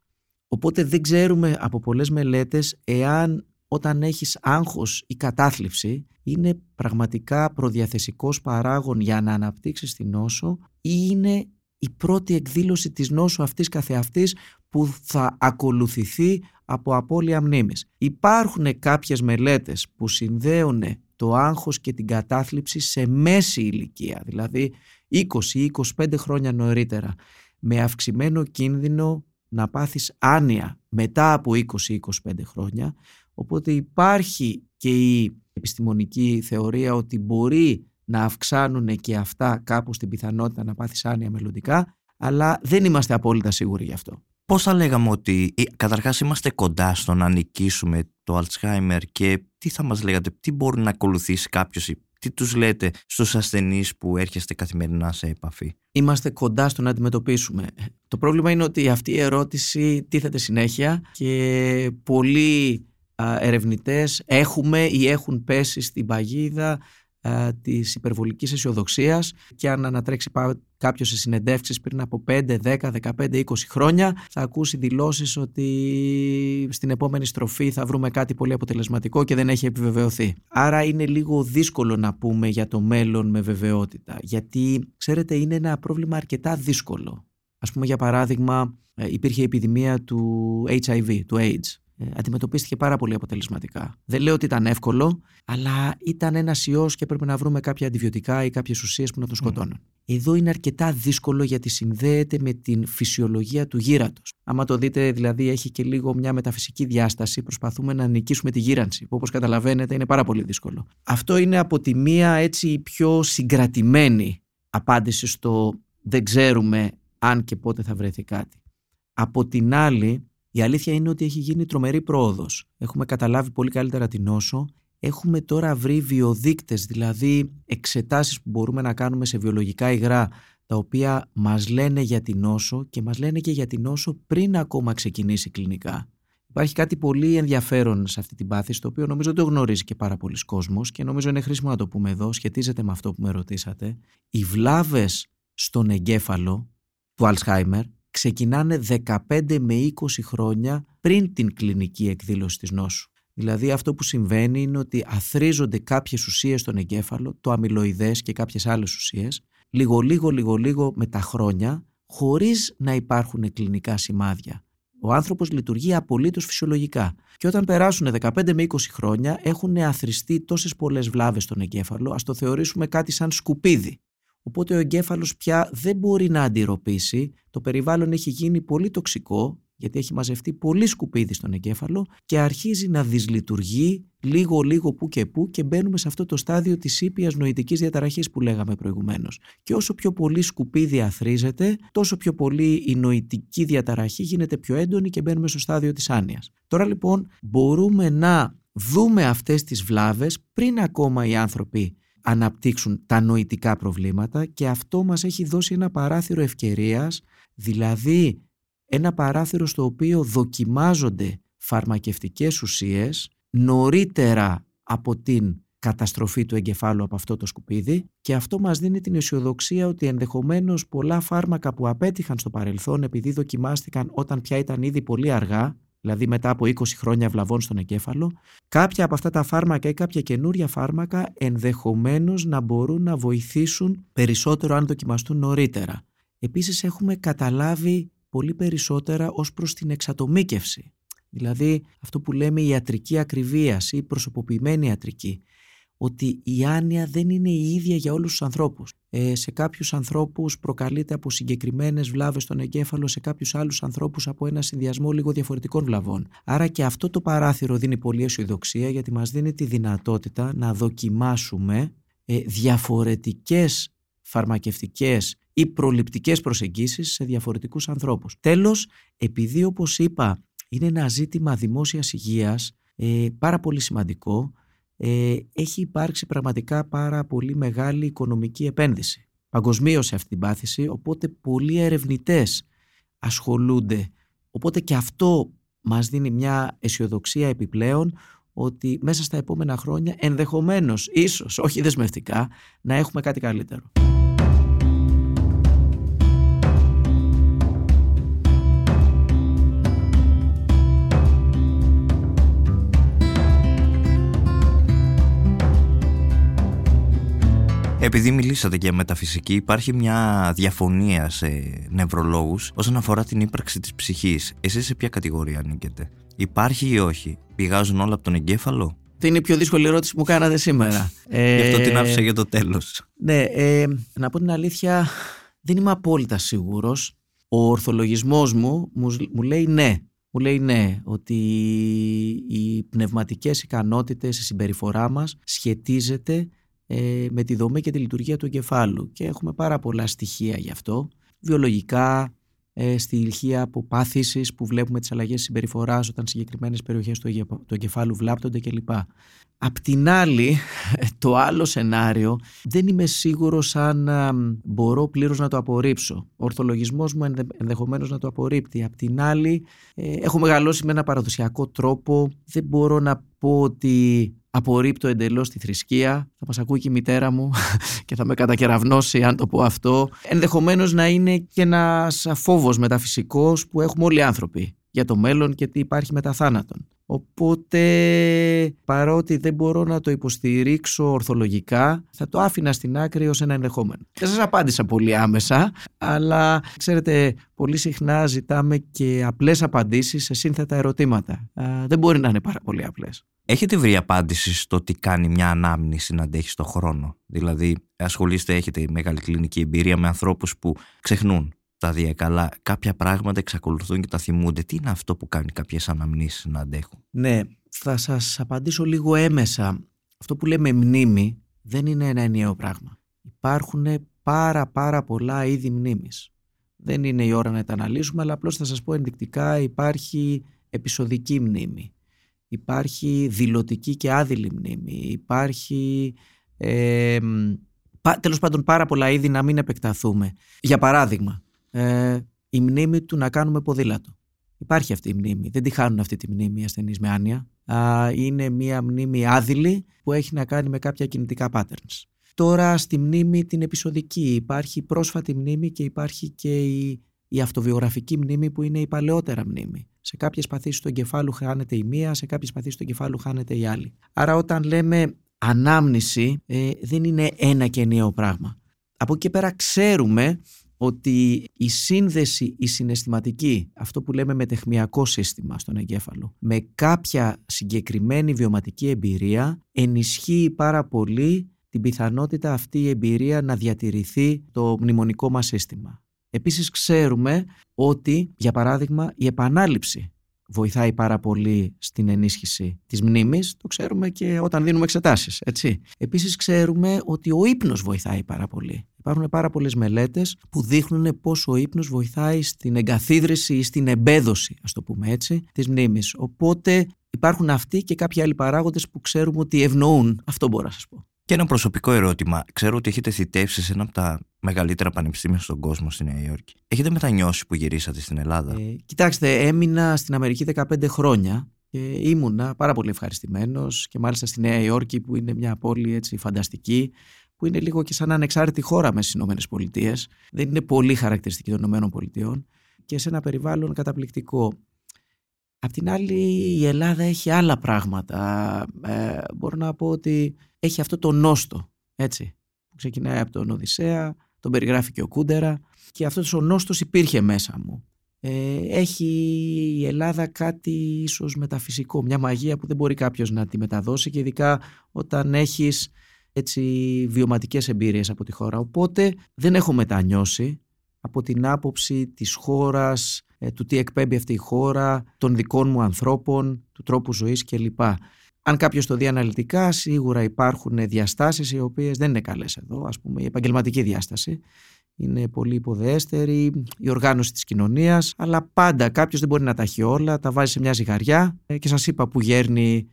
Οπότε δεν ξέρουμε από πολλές μελέτες εάν όταν έχεις άγχος ή κατάθλιψη είναι πραγματικά προδιαθεσικός παράγων για να αναπτύξεις την νόσο ή είναι η πρώτη εκδήλωση της νόσου αυτής καθεαυτής που θα ακολουθηθεί από απώλεια μνήμης. Υπάρχουν κάποιες μελέτες που συνδέουν το άγχος και την κατάθλιψη σε μέση ηλικία, δηλαδή είκοσι ή είκοσι πέντε χρόνια νωρίτερα, με αυξημένο κίνδυνο να πάθεις άνοια μετά από είκοσι είκοσι πέντε χρόνια. Οπότε υπάρχει και η επιστημονική θεωρία ότι μπορεί να αυξάνουν και αυτά κάπως την πιθανότητα να πάθεις άνοια μελλοντικά, αλλά δεν είμαστε απόλυτα σίγουροι γι' αυτό. Πώς θα λέγαμε ότι καταρχάς είμαστε κοντά στο να νικήσουμε το Αλτσχάιμερ, και τι θα μας λέγατε, τι μπορεί να ακολουθήσει κάποιος, τι τους λέτε στους ασθενείς που έρχεστε καθημερινά σε επαφή? Είμαστε κοντά στο να αντιμετωπίσουμε. Το πρόβλημα είναι ότι αυτή η ερώτηση τίθεται συνέχεια και πολλοί α, ερευνητές έχουμε ή έχουν πέσει στην παγίδα α, της υπερβολικής αισιοδοξίας, και αν ανατρέξει κάποιος σε συνεντεύξεις πριν από πέντε, δέκα, δεκαπέντε, είκοσι χρόνια θα ακούσει δηλώσεις ότι στην επόμενη στροφή θα βρούμε κάτι πολύ αποτελεσματικό και δεν έχει επιβεβαιωθεί. Άρα είναι λίγο δύσκολο να πούμε για το μέλλον με βεβαιότητα, γιατί ξέρετε είναι ένα πρόβλημα αρκετά δύσκολο. Ας πούμε, για παράδειγμα, υπήρχε η επιδημία του Έιτς Άι Βι, του AIDS. Ε, αντιμετωπίστηκε πάρα πολύ αποτελεσματικά. Δεν λέω ότι ήταν εύκολο, αλλά ήταν ένας ιός και έπρεπε να βρούμε κάποια αντιβιωτικά ή κάποιες ουσίες που να τον σκοτώνουν. Mm. Εδώ είναι αρκετά δύσκολο, γιατί συνδέεται με την φυσιολογία του γύρατος. Άμα το δείτε, δηλαδή, έχει και λίγο μια μεταφυσική διάσταση. Προσπαθούμε να νικήσουμε τη γύρανση, που όπως καταλαβαίνετε είναι πάρα πολύ δύσκολο. Αυτό είναι από τη μία έτσι η πιο συγκρατημένη απάντηση στο δεν ξέρουμε αν και πότε θα βρεθεί κάτι. Από την άλλη, η αλήθεια είναι ότι έχει γίνει τρομερή πρόοδος. Έχουμε καταλάβει πολύ καλύτερα την νόσο. Έχουμε τώρα βρει βιοδείκτες, δηλαδή εξετάσεις που μπορούμε να κάνουμε σε βιολογικά υγρά, τα οποία μας λένε για την νόσο και μας λένε και για την νόσο πριν ακόμα ξεκινήσει κλινικά. Υπάρχει κάτι πολύ ενδιαφέρον σε αυτή την πάθηση, το οποίο νομίζω το γνωρίζει και πάρα πολλοί κόσμος και νομίζω είναι χρήσιμο να το πούμε εδώ, σχετίζεται με αυτό που με ρωτήσατε. Οι βλάβες στον εγκέφαλο του Αλτσχάιμερ ξεκινάνε δεκαπέντε με είκοσι χρόνια πριν την κλινική εκδήλωση της νόσου. Δηλαδή αυτό που συμβαίνει είναι ότι αθρίζονται κάποιες ουσίες στον εγκέφαλο, το αμυλοειδές και κάποιες άλλες ουσίες, λίγο λίγο λίγο λίγο με τα χρόνια, χωρίς να υπάρχουν κλινικά σημάδια. Ο άνθρωπος λειτουργεί απολύτως φυσιολογικά. Και όταν περάσουν δεκαπέντε με είκοσι χρόνια έχουν αθριστεί τόσες πολλές βλάβες στον εγκέφαλο, ας το θεωρήσουμε κάτι σαν σκουπίδι. Οπότε ο εγκέφαλος πια δεν μπορεί να αντιρροπήσει, το περιβάλλον έχει γίνει πολύ τοξικό, γιατί έχει μαζευτεί πολύ σκουπίδι στον εγκέφαλο και αρχίζει να δυσλειτουργεί λίγο-λίγο που και που και μπαίνουμε σε αυτό το στάδιο της ήπιας νοητικής διαταραχής που λέγαμε προηγουμένως. Και όσο πιο πολύ σκουπίδι αθρίζεται, τόσο πιο πολύ η νοητική διαταραχή γίνεται πιο έντονη και μπαίνουμε στο στάδιο της άνοιας. Τώρα λοιπόν μπορούμε να δούμε αυτές τις βλάβες πριν ακόμα οι άνθρωποι αναπτύξουν τα νοητικά προβλήματα και αυτό μας έχει δώσει ένα παράθυρο ευκαιρίας, δηλαδή ένα παράθυρο στο οποίο δοκιμάζονται φαρμακευτικές ουσίες νωρίτερα από την καταστροφή του εγκεφάλου από αυτό το σκουπίδι και αυτό μας δίνει την αισιοδοξία ότι ενδεχομένως πολλά φάρμακα που απέτυχαν στο παρελθόν επειδή δοκιμάστηκαν όταν πια ήταν ήδη πολύ αργά, δηλαδή μετά από είκοσι χρόνια βλαβών στον εγκέφαλο, κάποια από αυτά τα φάρμακα ή κάποια καινούρια φάρμακα ενδεχομένως να μπορούν να βοηθήσουν περισσότερο αν δοκιμαστούν νωρίτερα. Επίσης έχουμε καταλάβει πολύ περισσότερα ως προς την εξατομίκευση. Δηλαδή αυτό που λέμε η ιατρική ακριβίας ή η προσωποποιημένη ιατρική, ότι η άνοια δεν είναι η ίδια για όλους τους ανθρώπους. Ε, σε κάποιους ανθρώπους προκαλείται από συγκεκριμένες βλάβες στον εγκέφαλο, σε κάποιους άλλους ανθρώπους από ένα συνδυασμό λίγο διαφορετικών βλαβών. Άρα και αυτό το παράθυρο δίνει πολλή αισιοδοξία γιατί μας δίνει τη δυνατότητα να δοκιμάσουμε ε, διαφορετικές φαρμακευτικές ή προληπτικές προσεγγίσεις σε διαφορετικούς ανθρώπους. Τέλος, επειδή όπως είπα είναι ένα ζήτημα δημόσιας υγείας ε, πάρα πολύ σημαντικό, ε, έχει υπάρξει πραγματικά πάρα πολύ μεγάλη οικονομική επένδυση παγκοσμίως σε αυτή την πάθηση, οπότε πολλοί ερευνητές ασχολούνται. Οπότε και αυτό μας δίνει μια αισιοδοξία επιπλέον ότι μέσα στα επόμενα χρόνια ενδεχομένως, ίσως, όχι δεσμευτικά, να έχουμε κάτι καλύτερο. Επειδή μιλήσατε για μεταφυσική, υπάρχει μια διαφωνία σε νευρολόγους όσον αφορά την ύπαρξη της ψυχής. Εσείς σε ποια κατηγορία ανήκετε? Υπάρχει ή όχι? Πηγάζουν όλα από τον εγκέφαλο? Αυτή είναι η πιο δύσκολη ερώτηση που μου κάνατε σήμερα. ε, Γι' αυτό την άφησα για το τέλος. Ναι, ε, να πω την αλήθεια, δεν είμαι απόλυτα σίγουρος. Ο ορθολογισμός μου μου, μου λέει ναι. Μου λέει ναι, ότι οι πνευματικές ικανότητες, η συμπεριφορά μας σχετίζεται με τη δομή και τη λειτουργία του εγκεφάλου και έχουμε πάρα πολλά στοιχεία γι' αυτό, βιολογικά, ε, στοιχεία από πάθησεις που βλέπουμε τις αλλαγές συμπεριφοράς όταν συγκεκριμένες περιοχές του εγκεφάλου βλάπτονται κλπ. Απ' την άλλη, το άλλο σενάριο δεν είμαι σίγουρος αν μπορώ πλήρως να το απορρίψω. Ο ορθολογισμός μου ενδεχομένως να το απορρίπτει. Απ' την άλλη, ε, έχω μεγαλώσει με ένα παραδοσιακό τρόπο, δεν μπορώ να πω ότι απορρίπτω εντελώς τη θρησκεία, θα μας ακούει και η μητέρα μου και θα με κατακεραυνώσει αν το πω αυτό. Ενδεχομένως να είναι και ένας φόβος μεταφυσικός που έχουμε όλοι οι άνθρωποι για το μέλλον και τι υπάρχει μετά θάνατον. Οπότε παρότι δεν μπορώ να το υποστηρίξω ορθολογικά, θα το άφηνα στην άκρη ως ένα ενδεχόμενο. Δεν σας απάντησα πολύ άμεσα, αλλά ξέρετε πολύ συχνά ζητάμε και απλές απαντήσεις σε σύνθετα ερωτήματα. Α, δεν μπορεί να είναι πάρα πολύ απλές. Έχετε βρει απάντηση στο τι κάνει μια ανάμνηση να αντέχει στον χρόνο? Δηλαδή ασχολείστε, έχετε μεγάλη κλινική εμπειρία με ανθρώπους που ξεχνούν σταδιακά, αλλά κάποια πράγματα εξακολουθούν και τα θυμούνται. Τι είναι αυτό που κάνει κάποιες αναμνήσεις να αντέχουν? Ναι, θα σας απαντήσω λίγο έμεσα. Αυτό που λέμε μνήμη δεν είναι ένα ενιαίο πράγμα. Υπάρχουν πάρα πάρα πολλά είδη μνήμης. Δεν είναι η ώρα να τα αναλύσουμε, αλλά απλώς θα σας πω ενδεικτικά υπάρχει επεισοδική μνήμη, υπάρχει δηλωτική και άδειλη μνήμη, υπάρχει... Ε, τέλος πάντων πάρα πολλά είδη, να μην επεκταθούμε. Για παράδειγμα, ε, η μνήμη του να κάνουμε ποδήλατο. Υπάρχει αυτή η μνήμη, δεν τη χάνουν αυτή τη μνήμη οι ασθενείς με άνοια. Α, είναι μια μνήμη άδειλη που έχει να κάνει με κάποια κινητικά patterns. Τώρα στη μνήμη την επεισοδική υπάρχει πρόσφατη μνήμη και υπάρχει και η, η αυτοβιογραφική μνήμη που είναι η παλαιότερα μνήμη. Σε κάποιες παθήσεις του εγκεφάλου χάνεται η μία, σε κάποιες παθήσεις του εγκεφάλου χάνεται η άλλη. Άρα όταν λέμε ανάμνηση ε, δεν είναι ένα και ενιαίο πράγμα. Από εκεί πέρα ξέρουμε ότι η σύνδεση, η συναισθηματική, αυτό που λέμε μετεχμιακό σύστημα στον εγκέφαλο, με κάποια συγκεκριμένη βιωματική εμπειρία ενισχύει πάρα πολύ την πιθανότητα αυτή η εμπειρία να διατηρηθεί το μνημονικό μας σύστημα. Επίσης ξέρουμε ότι, για παράδειγμα, η επανάληψη βοηθάει πάρα πολύ στην ενίσχυση της μνήμης, το ξέρουμε και όταν δίνουμε εξετάσεις, έτσι. Επίσης ξέρουμε ότι ο ύπνος βοηθάει πάρα πολύ. Υπάρχουν πάρα πολλές μελέτες που δείχνουν πόσο ο ύπνος βοηθάει στην εγκαθίδρυση ή στην εμπέδωση, ας το πούμε έτσι, της μνήμης. Οπότε υπάρχουν αυτοί και κάποιοι άλλοι παράγοντες που ξέρουμε ότι ευνοούν. Αυτό μπορώ να σας πω. Και ένα προσωπικό ερώτημα. Ξέρω ότι έχετε θητεύσει σε ένα από τα μεγαλύτερα πανεπιστήμια στον κόσμο, στη Νέα Υόρκη. Έχετε μετανιώσει που γυρίσατε στην Ελλάδα? Ε, κοιτάξτε, έμεινα στην Αμερική δεκαπέντε χρόνια και ήμουνα πάρα πολύ ευχαριστημένος και μάλιστα στη Νέα Υόρκη, που είναι μια πόλη έτσι φανταστική, που είναι λίγο και σαν ανεξάρτητη χώρα με στις Ηνωμένες Πολιτείες. Δεν είναι πολύ χαρακτηριστική των Ηνωμένων Πολιτείων και σε ένα περιβάλλον καταπληκτικό. Απ' την άλλη, η Ελλάδα έχει άλλα πράγματα. Ε, μπορώ να πω ότι έχει αυτό το νόστο, έτσι, που ξεκινάει από τον Οδυσσέα, τον περιγράφει και ο Κούντερα, και αυτός ο νόστος υπήρχε μέσα μου. Ε, έχει η Ελλάδα κάτι ίσως μεταφυσικό, μια μαγεία που δεν μπορεί κάποιος να τη μεταδώσει, και ειδικά όταν έχεις έτσι βιωματικές εμπειρίες από τη χώρα. Οπότε δεν έχω μετανιώσει από την άποψη της χώρας, του τι εκπέμπει αυτή η χώρα, των δικών μου ανθρώπων, του τρόπου ζωής κλπ. Αν κάποιος το δει αναλυτικά, σίγουρα υπάρχουν διαστάσεις οι οποίες δεν είναι καλές εδώ. Ας πούμε, η επαγγελματική διάσταση είναι πολύ υποδεέστερη, η οργάνωση της κοινωνίας, αλλά πάντα κάποιος δεν μπορεί να τα έχει όλα, τα βάζει σε μια ζυγαριά και σας είπα που γέρνει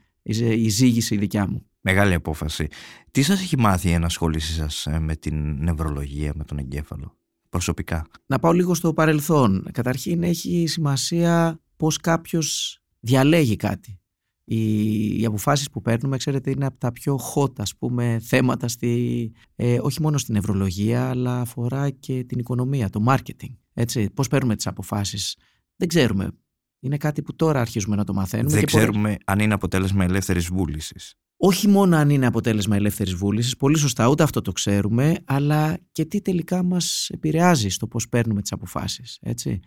η ζήγηση η δικιά μου. Μεγάλη απόφαση. Τι σας έχει μάθει η ενασχόλησή σας με την νευρολογία, με τον εγκέφαλο? Προσωπικά. Να πάω λίγο στο παρελθόν. Καταρχήν έχει σημασία πώς κάποιος διαλέγει κάτι. Οι, οι αποφάσεις που παίρνουμε, ξέρετε, είναι από τα πιο hot, ας πούμε, θέματα στη, ε, όχι μόνο στην νευρολογία, αλλά αφορά και την οικονομία, το marketing. Έτσι, πώς παίρνουμε τις αποφάσεις. Δεν ξέρουμε. Είναι κάτι που τώρα αρχίζουμε να το μαθαίνουμε. Δεν ξέρουμε πώς... αν είναι αποτέλεσμα ελεύθερης βούλησης. Όχι μόνο αν είναι αποτέλεσμα ελεύθερης βούλησης, πολύ σωστά, ούτε αυτό το ξέρουμε, αλλά και τι τελικά μας επηρεάζει στο πώς παίρνουμε τις αποφάσεις. Έτσι.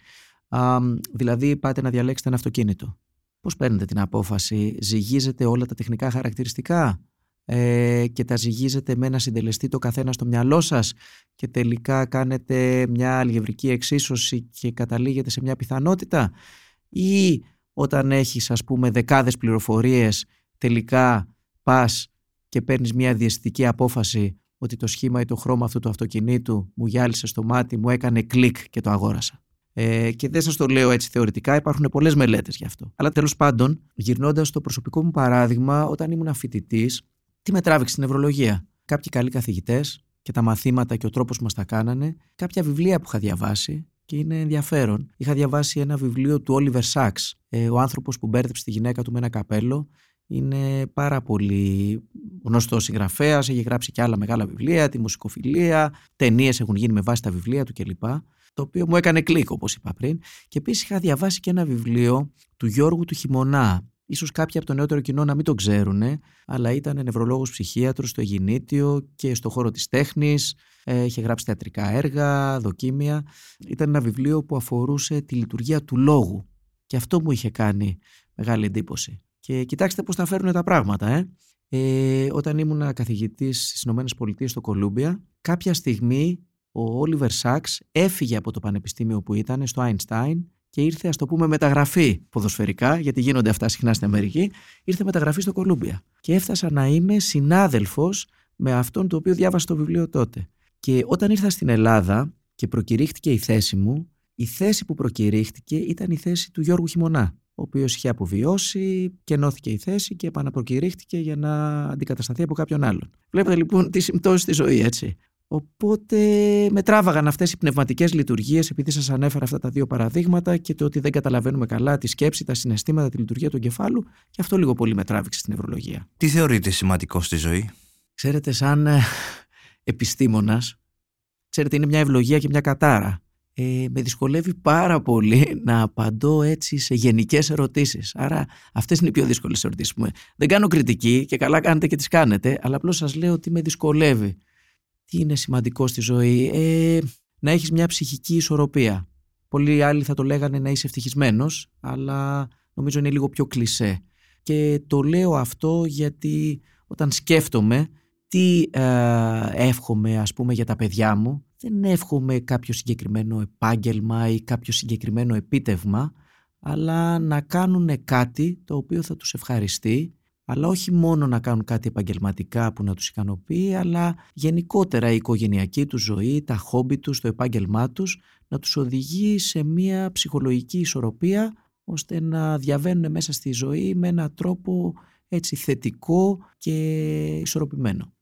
Α, δηλαδή, πάτε να διαλέξετε ένα αυτοκίνητο. Πώς παίρνετε την απόφαση? Ζυγίζετε όλα τα τεχνικά χαρακτηριστικά ε, και τα ζυγίζετε με ένα συντελεστή το καθένα στο μυαλό σας και τελικά κάνετε μια αλγευρική εξίσωση και καταλήγετε σε μια πιθανότητα, ή όταν έχεις, ας πούμε, δεκάδες πληροφορίες, τελικά πας και παίρνεις μια διαισθητική απόφαση ότι το σχήμα ή το χρώμα αυτού του αυτοκινήτου μου γυάλισε στο μάτι, μου έκανε κλικ και το αγόρασα. Ε, και δεν σας το λέω έτσι θεωρητικά, υπάρχουν πολλές μελέτες γι' αυτό. Αλλά τέλος πάντων, γυρνώντας στο προσωπικό μου παράδειγμα, όταν ήμουν φοιτητής, τι με τράβηξε στην νευρολογία? Κάποιοι καλοί καθηγητές και τα μαθήματα και ο τρόπος που μας τα κάνανε, κάποια βιβλία που είχα διαβάσει. Και είναι ενδιαφέρον. Είχα διαβάσει ένα βιβλίο του Όλιβερ Σάξ, ο άνθρωπος που μπέρδεψε τη γυναίκα του με ένα καπέλο. Είναι πάρα πολύ γνωστός συγγραφέας, έχει γράψει και άλλα μεγάλα βιβλία, τη μουσικοφιλία, ταινίες έχουν γίνει με βάση τα βιβλία του κλπ. Το οποίο μου έκανε κλικ, όπως είπα πριν. Και επίσης είχα διαβάσει και ένα βιβλίο του Γιώργου του Χειμωνά. Ίσως κάποιοι από το νεότερο κοινό να μην το ξέρουν, αλλά ήταν νευρολόγος ψυχίατρος στο Αιγινήτιο και στον χώρο της τέχνης. Ε, είχε γράψει θεατρικά έργα, δοκίμια. Ήταν ένα βιβλίο που αφορούσε τη λειτουργία του λόγου. Και αυτό μου είχε κάνει μεγάλη εντύπωση. Και κοιτάξτε πώς τα φέρουν τα πράγματα. Ε. Ε, όταν ήμουν καθηγητής στις Ηνωμένες Πολιτείες στο Κολούμπια, κάποια στιγμή ο Όλιβερ Σάξ έφυγε από το πανεπιστήμιο που ήταν, στο Άινστάιν, και ήρθε, ας το πούμε, μεταγραφή ποδοσφαιρικά, γιατί γίνονται αυτά συχνά στην Αμερική. Ήρθε μεταγραφή στο Κολούμπια. Και έφτασα να είμαι συνάδελφος με αυτόν το οποίο διάβασε το βιβλίο τότε. Και όταν ήρθα στην Ελλάδα, και προκηρύχθηκε η θέση μου. Η θέση που προκηρύχθηκε ήταν η θέση του Γιώργου Χειμωνά, ο οποίος είχε αποβιώσει, κενώθηκε η θέση και επαναπροκηρύχθηκε για να αντικατασταθεί από κάποιον άλλον. Βλέπετε λοιπόν τις συμπτώσεις στη ζωή, έτσι. Οπότε με τράβαγαν αυτές οι πνευματικές λειτουργίες, επειδή σας ανέφερα αυτά τα δύο παραδείγματα και το ότι δεν καταλαβαίνουμε καλά τη σκέψη, τα συναισθήματα, τη λειτουργία του εγκεφάλου, και αυτό λίγο πολύ με τράβηξε στην νευρολογία. Τι θεωρείτε σημαντικό στη ζωή? Ξέρετε, σαν επιστήμονας, ξέρετε, είναι μια ευλογία και μια κατάρα. Ε, με δυσκολεύει πάρα πολύ να απαντώ έτσι σε γενικές ερωτήσεις. Άρα αυτές είναι οι πιο δύσκολες ερωτήσεις. Δεν κάνω κριτική και καλά κάνετε και τις κάνετε, αλλά απλώς σας λέω ότι με δυσκολεύει. Τι είναι σημαντικό στη ζωή? Ε, να έχεις μια ψυχική ισορροπία. Πολλοί άλλοι θα το λέγανε να είσαι ευτυχισμένος, αλλά νομίζω είναι λίγο πιο κλισέ. Και το λέω αυτό γιατί όταν σκέφτομαι τι ε, εύχομαι, ας πούμε, για τα παιδιά μου, δεν εύχομαι κάποιο συγκεκριμένο επάγγελμα ή κάποιο συγκεκριμένο επίτευγμα, αλλά να κάνουν κάτι το οποίο θα τους ευχαριστεί, αλλά όχι μόνο να κάνουν κάτι επαγγελματικά που να τους ικανοποιεί, αλλά γενικότερα η οικογενειακή τους ζωή, τα χόμπι τους, το επάγγελμά τους, να τους οδηγεί σε μια ψυχολογική ισορροπία, ώστε να διαβαίνουν μέσα στη ζωή με έναν τρόπο έτσι θετικό και ισορροπημένο.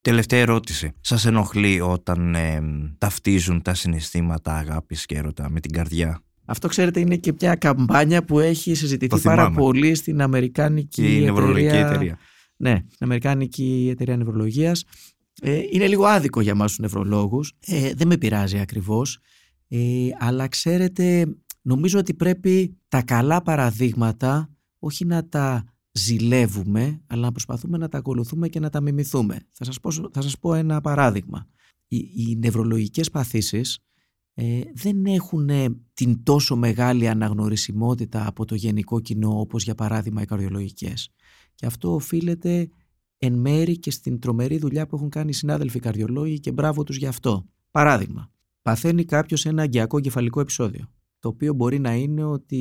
Τελευταία ερώτηση. Σας ενοχλεί όταν ε, ταυτίζουν τα συναισθήματα αγάπης και έρωτα με την καρδιά? Αυτό, ξέρετε, είναι και μια καμπάνια που έχει συζητηθεί πάρα πολύ στην Αμερικάνικη η εταιρεία... εταιρεία. Ναι, στην Αμερικάνικη Εταιρεία Νευρολογίας. Ε, είναι λίγο άδικο για εμάς τους νευρολόγους. Ε, δεν με πειράζει ακριβώς. Ε, αλλά ξέρετε, νομίζω ότι πρέπει τα καλά παραδείγματα όχι να τα ζηλεύουμε, αλλά να προσπαθούμε να τα ακολουθούμε και να τα μιμηθούμε. Θα σας πω, θα σας πω ένα παράδειγμα. Οι, οι νευρολογικές παθήσεις ε, δεν έχουν την τόσο μεγάλη αναγνωρισιμότητα από το γενικό κοινό, όπως για παράδειγμα οι καρδιολογικές. Και αυτό οφείλεται εν μέρη και στην τρομερή δουλειά που έχουν κάνει οι συνάδελφοι καρδιολόγοι, και μπράβο τους γι' αυτό. Παράδειγμα, παθαίνει κάποιος ένα αγκιακό κεφαλικό επεισόδιο, το οποίο μπορεί να είναι ότι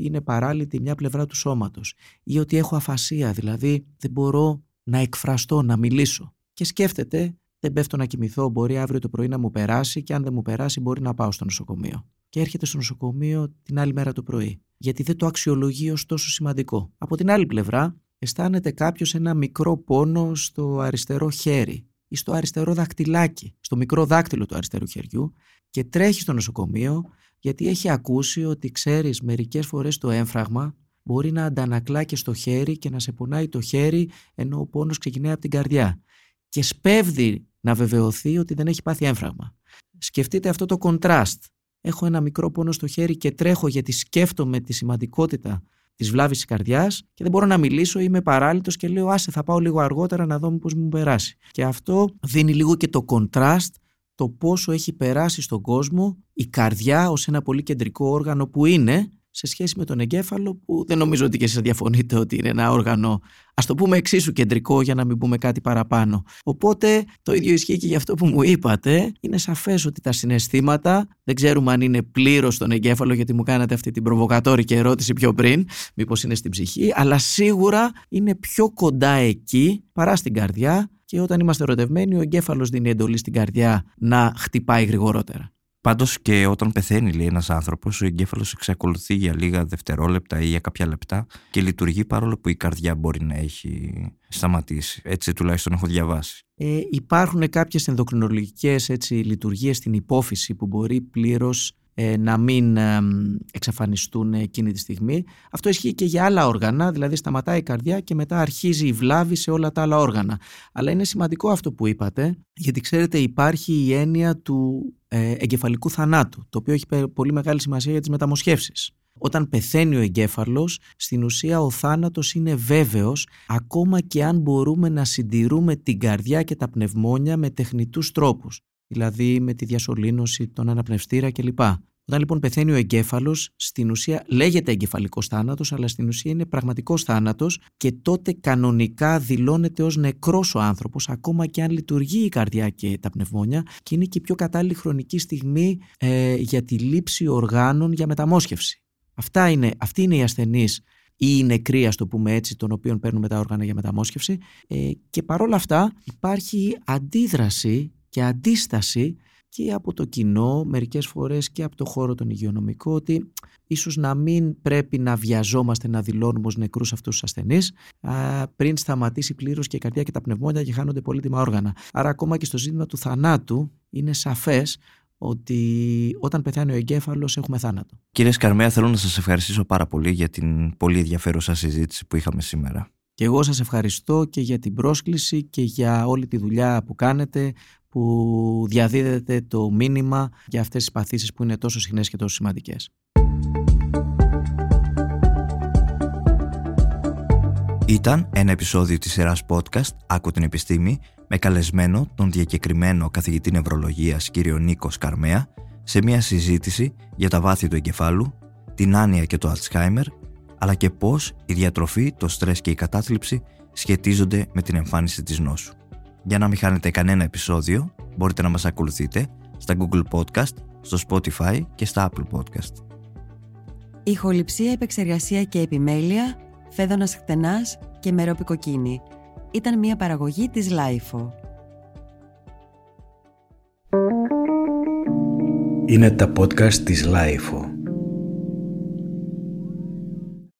είναι παράλυτη μια πλευρά του σώματος ή ότι έχω αφασία, δηλαδή δεν μπορώ να εκφραστώ, να μιλήσω. Και σκέφτεται, δεν πέφτω να κοιμηθώ, μπορεί αύριο το πρωί να μου περάσει, και αν δεν μου περάσει μπορεί να πάω στο νοσοκομείο. Και έρχεται στο νοσοκομείο την άλλη μέρα το πρωί, γιατί δεν το αξιολογεί ως τόσο σημαντικό. Από την άλλη πλευρά, αισθάνεται κάποιος ένα μικρό πόνο στο αριστερό χέρι ή στο αριστερό δακτυλάκι, στο μικρό δάκτυλο του αριστερού χεριού, και τρέχει στο νοσοκομείο, γιατί έχει ακούσει ότι, ξέρεις, μερικές φορές το έμφραγμα μπορεί να αντανακλά και στο χέρι και να σε πονάει το χέρι, ενώ ο πόνος ξεκινάει από την καρδιά. Και σπέβδει να βεβαιωθεί ότι δεν έχει πάθει έμφραγμα. Σκεφτείτε αυτό το κοντράστ. Έχω ένα μικρό πόνο στο χέρι και τρέχω γιατί σκέφτομαι τη σημαντικότητα της βλάβης της καρδιάς και δεν μπορώ να μιλήσω, είμαι παράλυτος και λέω άσε, θα πάω λίγο αργότερα να δω πώς μου περάσει. Και αυτό δίνει λίγο και το κοντράστ, το πόσο έχει περάσει στον κόσμο η καρδιά ως ένα πολύ κεντρικό όργανο που είναι, σε σχέση με τον εγκέφαλο, που δεν νομίζω ότι και εσείς διαφωνείτε ότι είναι ένα όργανο, ας το πούμε, εξίσου κεντρικό, για να μην πούμε κάτι παραπάνω. Οπότε το ίδιο ισχύει και για αυτό που μου είπατε. Είναι σαφές ότι τα συναισθήματα, δεν ξέρουμε αν είναι πλήρως στον εγκέφαλο, γιατί μου κάνατε αυτή την προβοκατόρικη ερώτηση πιο πριν, μήπως είναι στην ψυχή, αλλά σίγουρα είναι πιο κοντά εκεί παρά στην καρδιά. Και όταν είμαστε ερωτευμένοι, ο εγκέφαλος δίνει εντολή στην καρδιά να χτυπάει γρηγορότερα. Πάντως και όταν πεθαίνει, λέει, ένας άνθρωπος, ο εγκέφαλος εξακολουθεί για λίγα δευτερόλεπτα ή για κάποια λεπτά και λειτουργεί, παρόλο που η καρδιά μπορεί να έχει σταματήσει. Έτσι τουλάχιστον έχω διαβάσει. Ε, υπάρχουν κάποιες ενδοκρινολογικές έτσι, λειτουργίες στην υπόφυση που μπορεί πλήρως ε, να μην ε, εξαφανιστούν εκείνη τη στιγμή. Αυτό ισχύει και για άλλα όργανα, δηλαδή σταματάει η καρδιά και μετά αρχίζει η βλάβη σε όλα τα άλλα όργανα. Αλλά είναι σημαντικό αυτό που είπατε, γιατί ξέρετε, υπάρχει η έννοια του εγκεφαλικού θανάτου, το οποίο έχει πολύ μεγάλη σημασία για τις μεταμοσχεύσεις. Όταν πεθαίνει ο εγκέφαλος, στην ουσία ο θάνατος είναι βέβαιος, ακόμα και αν μπορούμε να συντηρούμε την καρδιά και τα πνευμόνια με τεχνητούς τρόπους, δηλαδή με τη διασωλήνωση, τον αναπνευστήρα κλπ. Όταν λοιπόν πεθαίνει ο εγκέφαλος, στην ουσία λέγεται εγκεφαλικός θάνατος, αλλά στην ουσία είναι πραγματικός θάνατος, και τότε κανονικά δηλώνεται ως νεκρός ο άνθρωπος, ακόμα και αν λειτουργεί η καρδιά και τα πνευμόνια, και είναι και η πιο κατάλληλη χρονική στιγμή ε, για τη λήψη οργάνων για μεταμόσχευση. Αυτά είναι, αυτοί είναι οι ασθενείς ή οι νεκροί, ας το πούμε έτσι, των οποίων παίρνουμε τα όργανα για μεταμόσχευση, ε, και παρόλα αυτά υπάρχει αντίδραση και αντίσταση και από το κοινό, μερικές φορές και από το χώρο τον υγειονομικό, ότι ίσως να μην πρέπει να βιαζόμαστε να δηλώνουμε ως νεκρούς αυτούς τους ασθενείς πριν σταματήσει πλήρως και η καρδιά και τα πνευμόνια και χάνονται πολύτιμα όργανα. Άρα ακόμα και στο ζήτημα του θανάτου είναι σαφές ότι όταν πεθάνει ο εγκέφαλος έχουμε θάνατο. Κύριε Σκαρμέα, θέλω να σας ευχαριστήσω πάρα πολύ για την πολύ ενδιαφέρουσα συζήτηση που είχαμε σήμερα. Και εγώ σας ευχαριστώ και για την πρόσκληση και για όλη τη δουλειά που κάνετε, που διαδίδετε το μήνυμα για αυτές τις παθήσεις που είναι τόσο συχνές και τόσο σημαντικές. Ήταν ένα επεισόδιο της σειράς podcast «Άκου την επιστήμη» με καλεσμένο τον διακεκριμένο καθηγητή νευρολογίας κ. Νίκο Σκαρμέα σε μια συζήτηση για τα βάθη του εγκεφάλου, την άνοια και το Αλτσχάιμερ, αλλά και πώς η διατροφή, το στρες και η κατάθλιψη σχετίζονται με την εμφάνιση της νόσου. Για να μην χάνετε κανένα επεισόδιο, μπορείτε να μας ακολουθείτε στα Google Podcast, στο Spotify και στα Apple Podcast. Ηχοληψία, επεξεργασία και επιμέλεια, Φέδωνας Χτενάς και Μερόπη Κοκκίνη. Ήταν μια παραγωγή της λάιφο. Είναι τα podcast της λάιφο.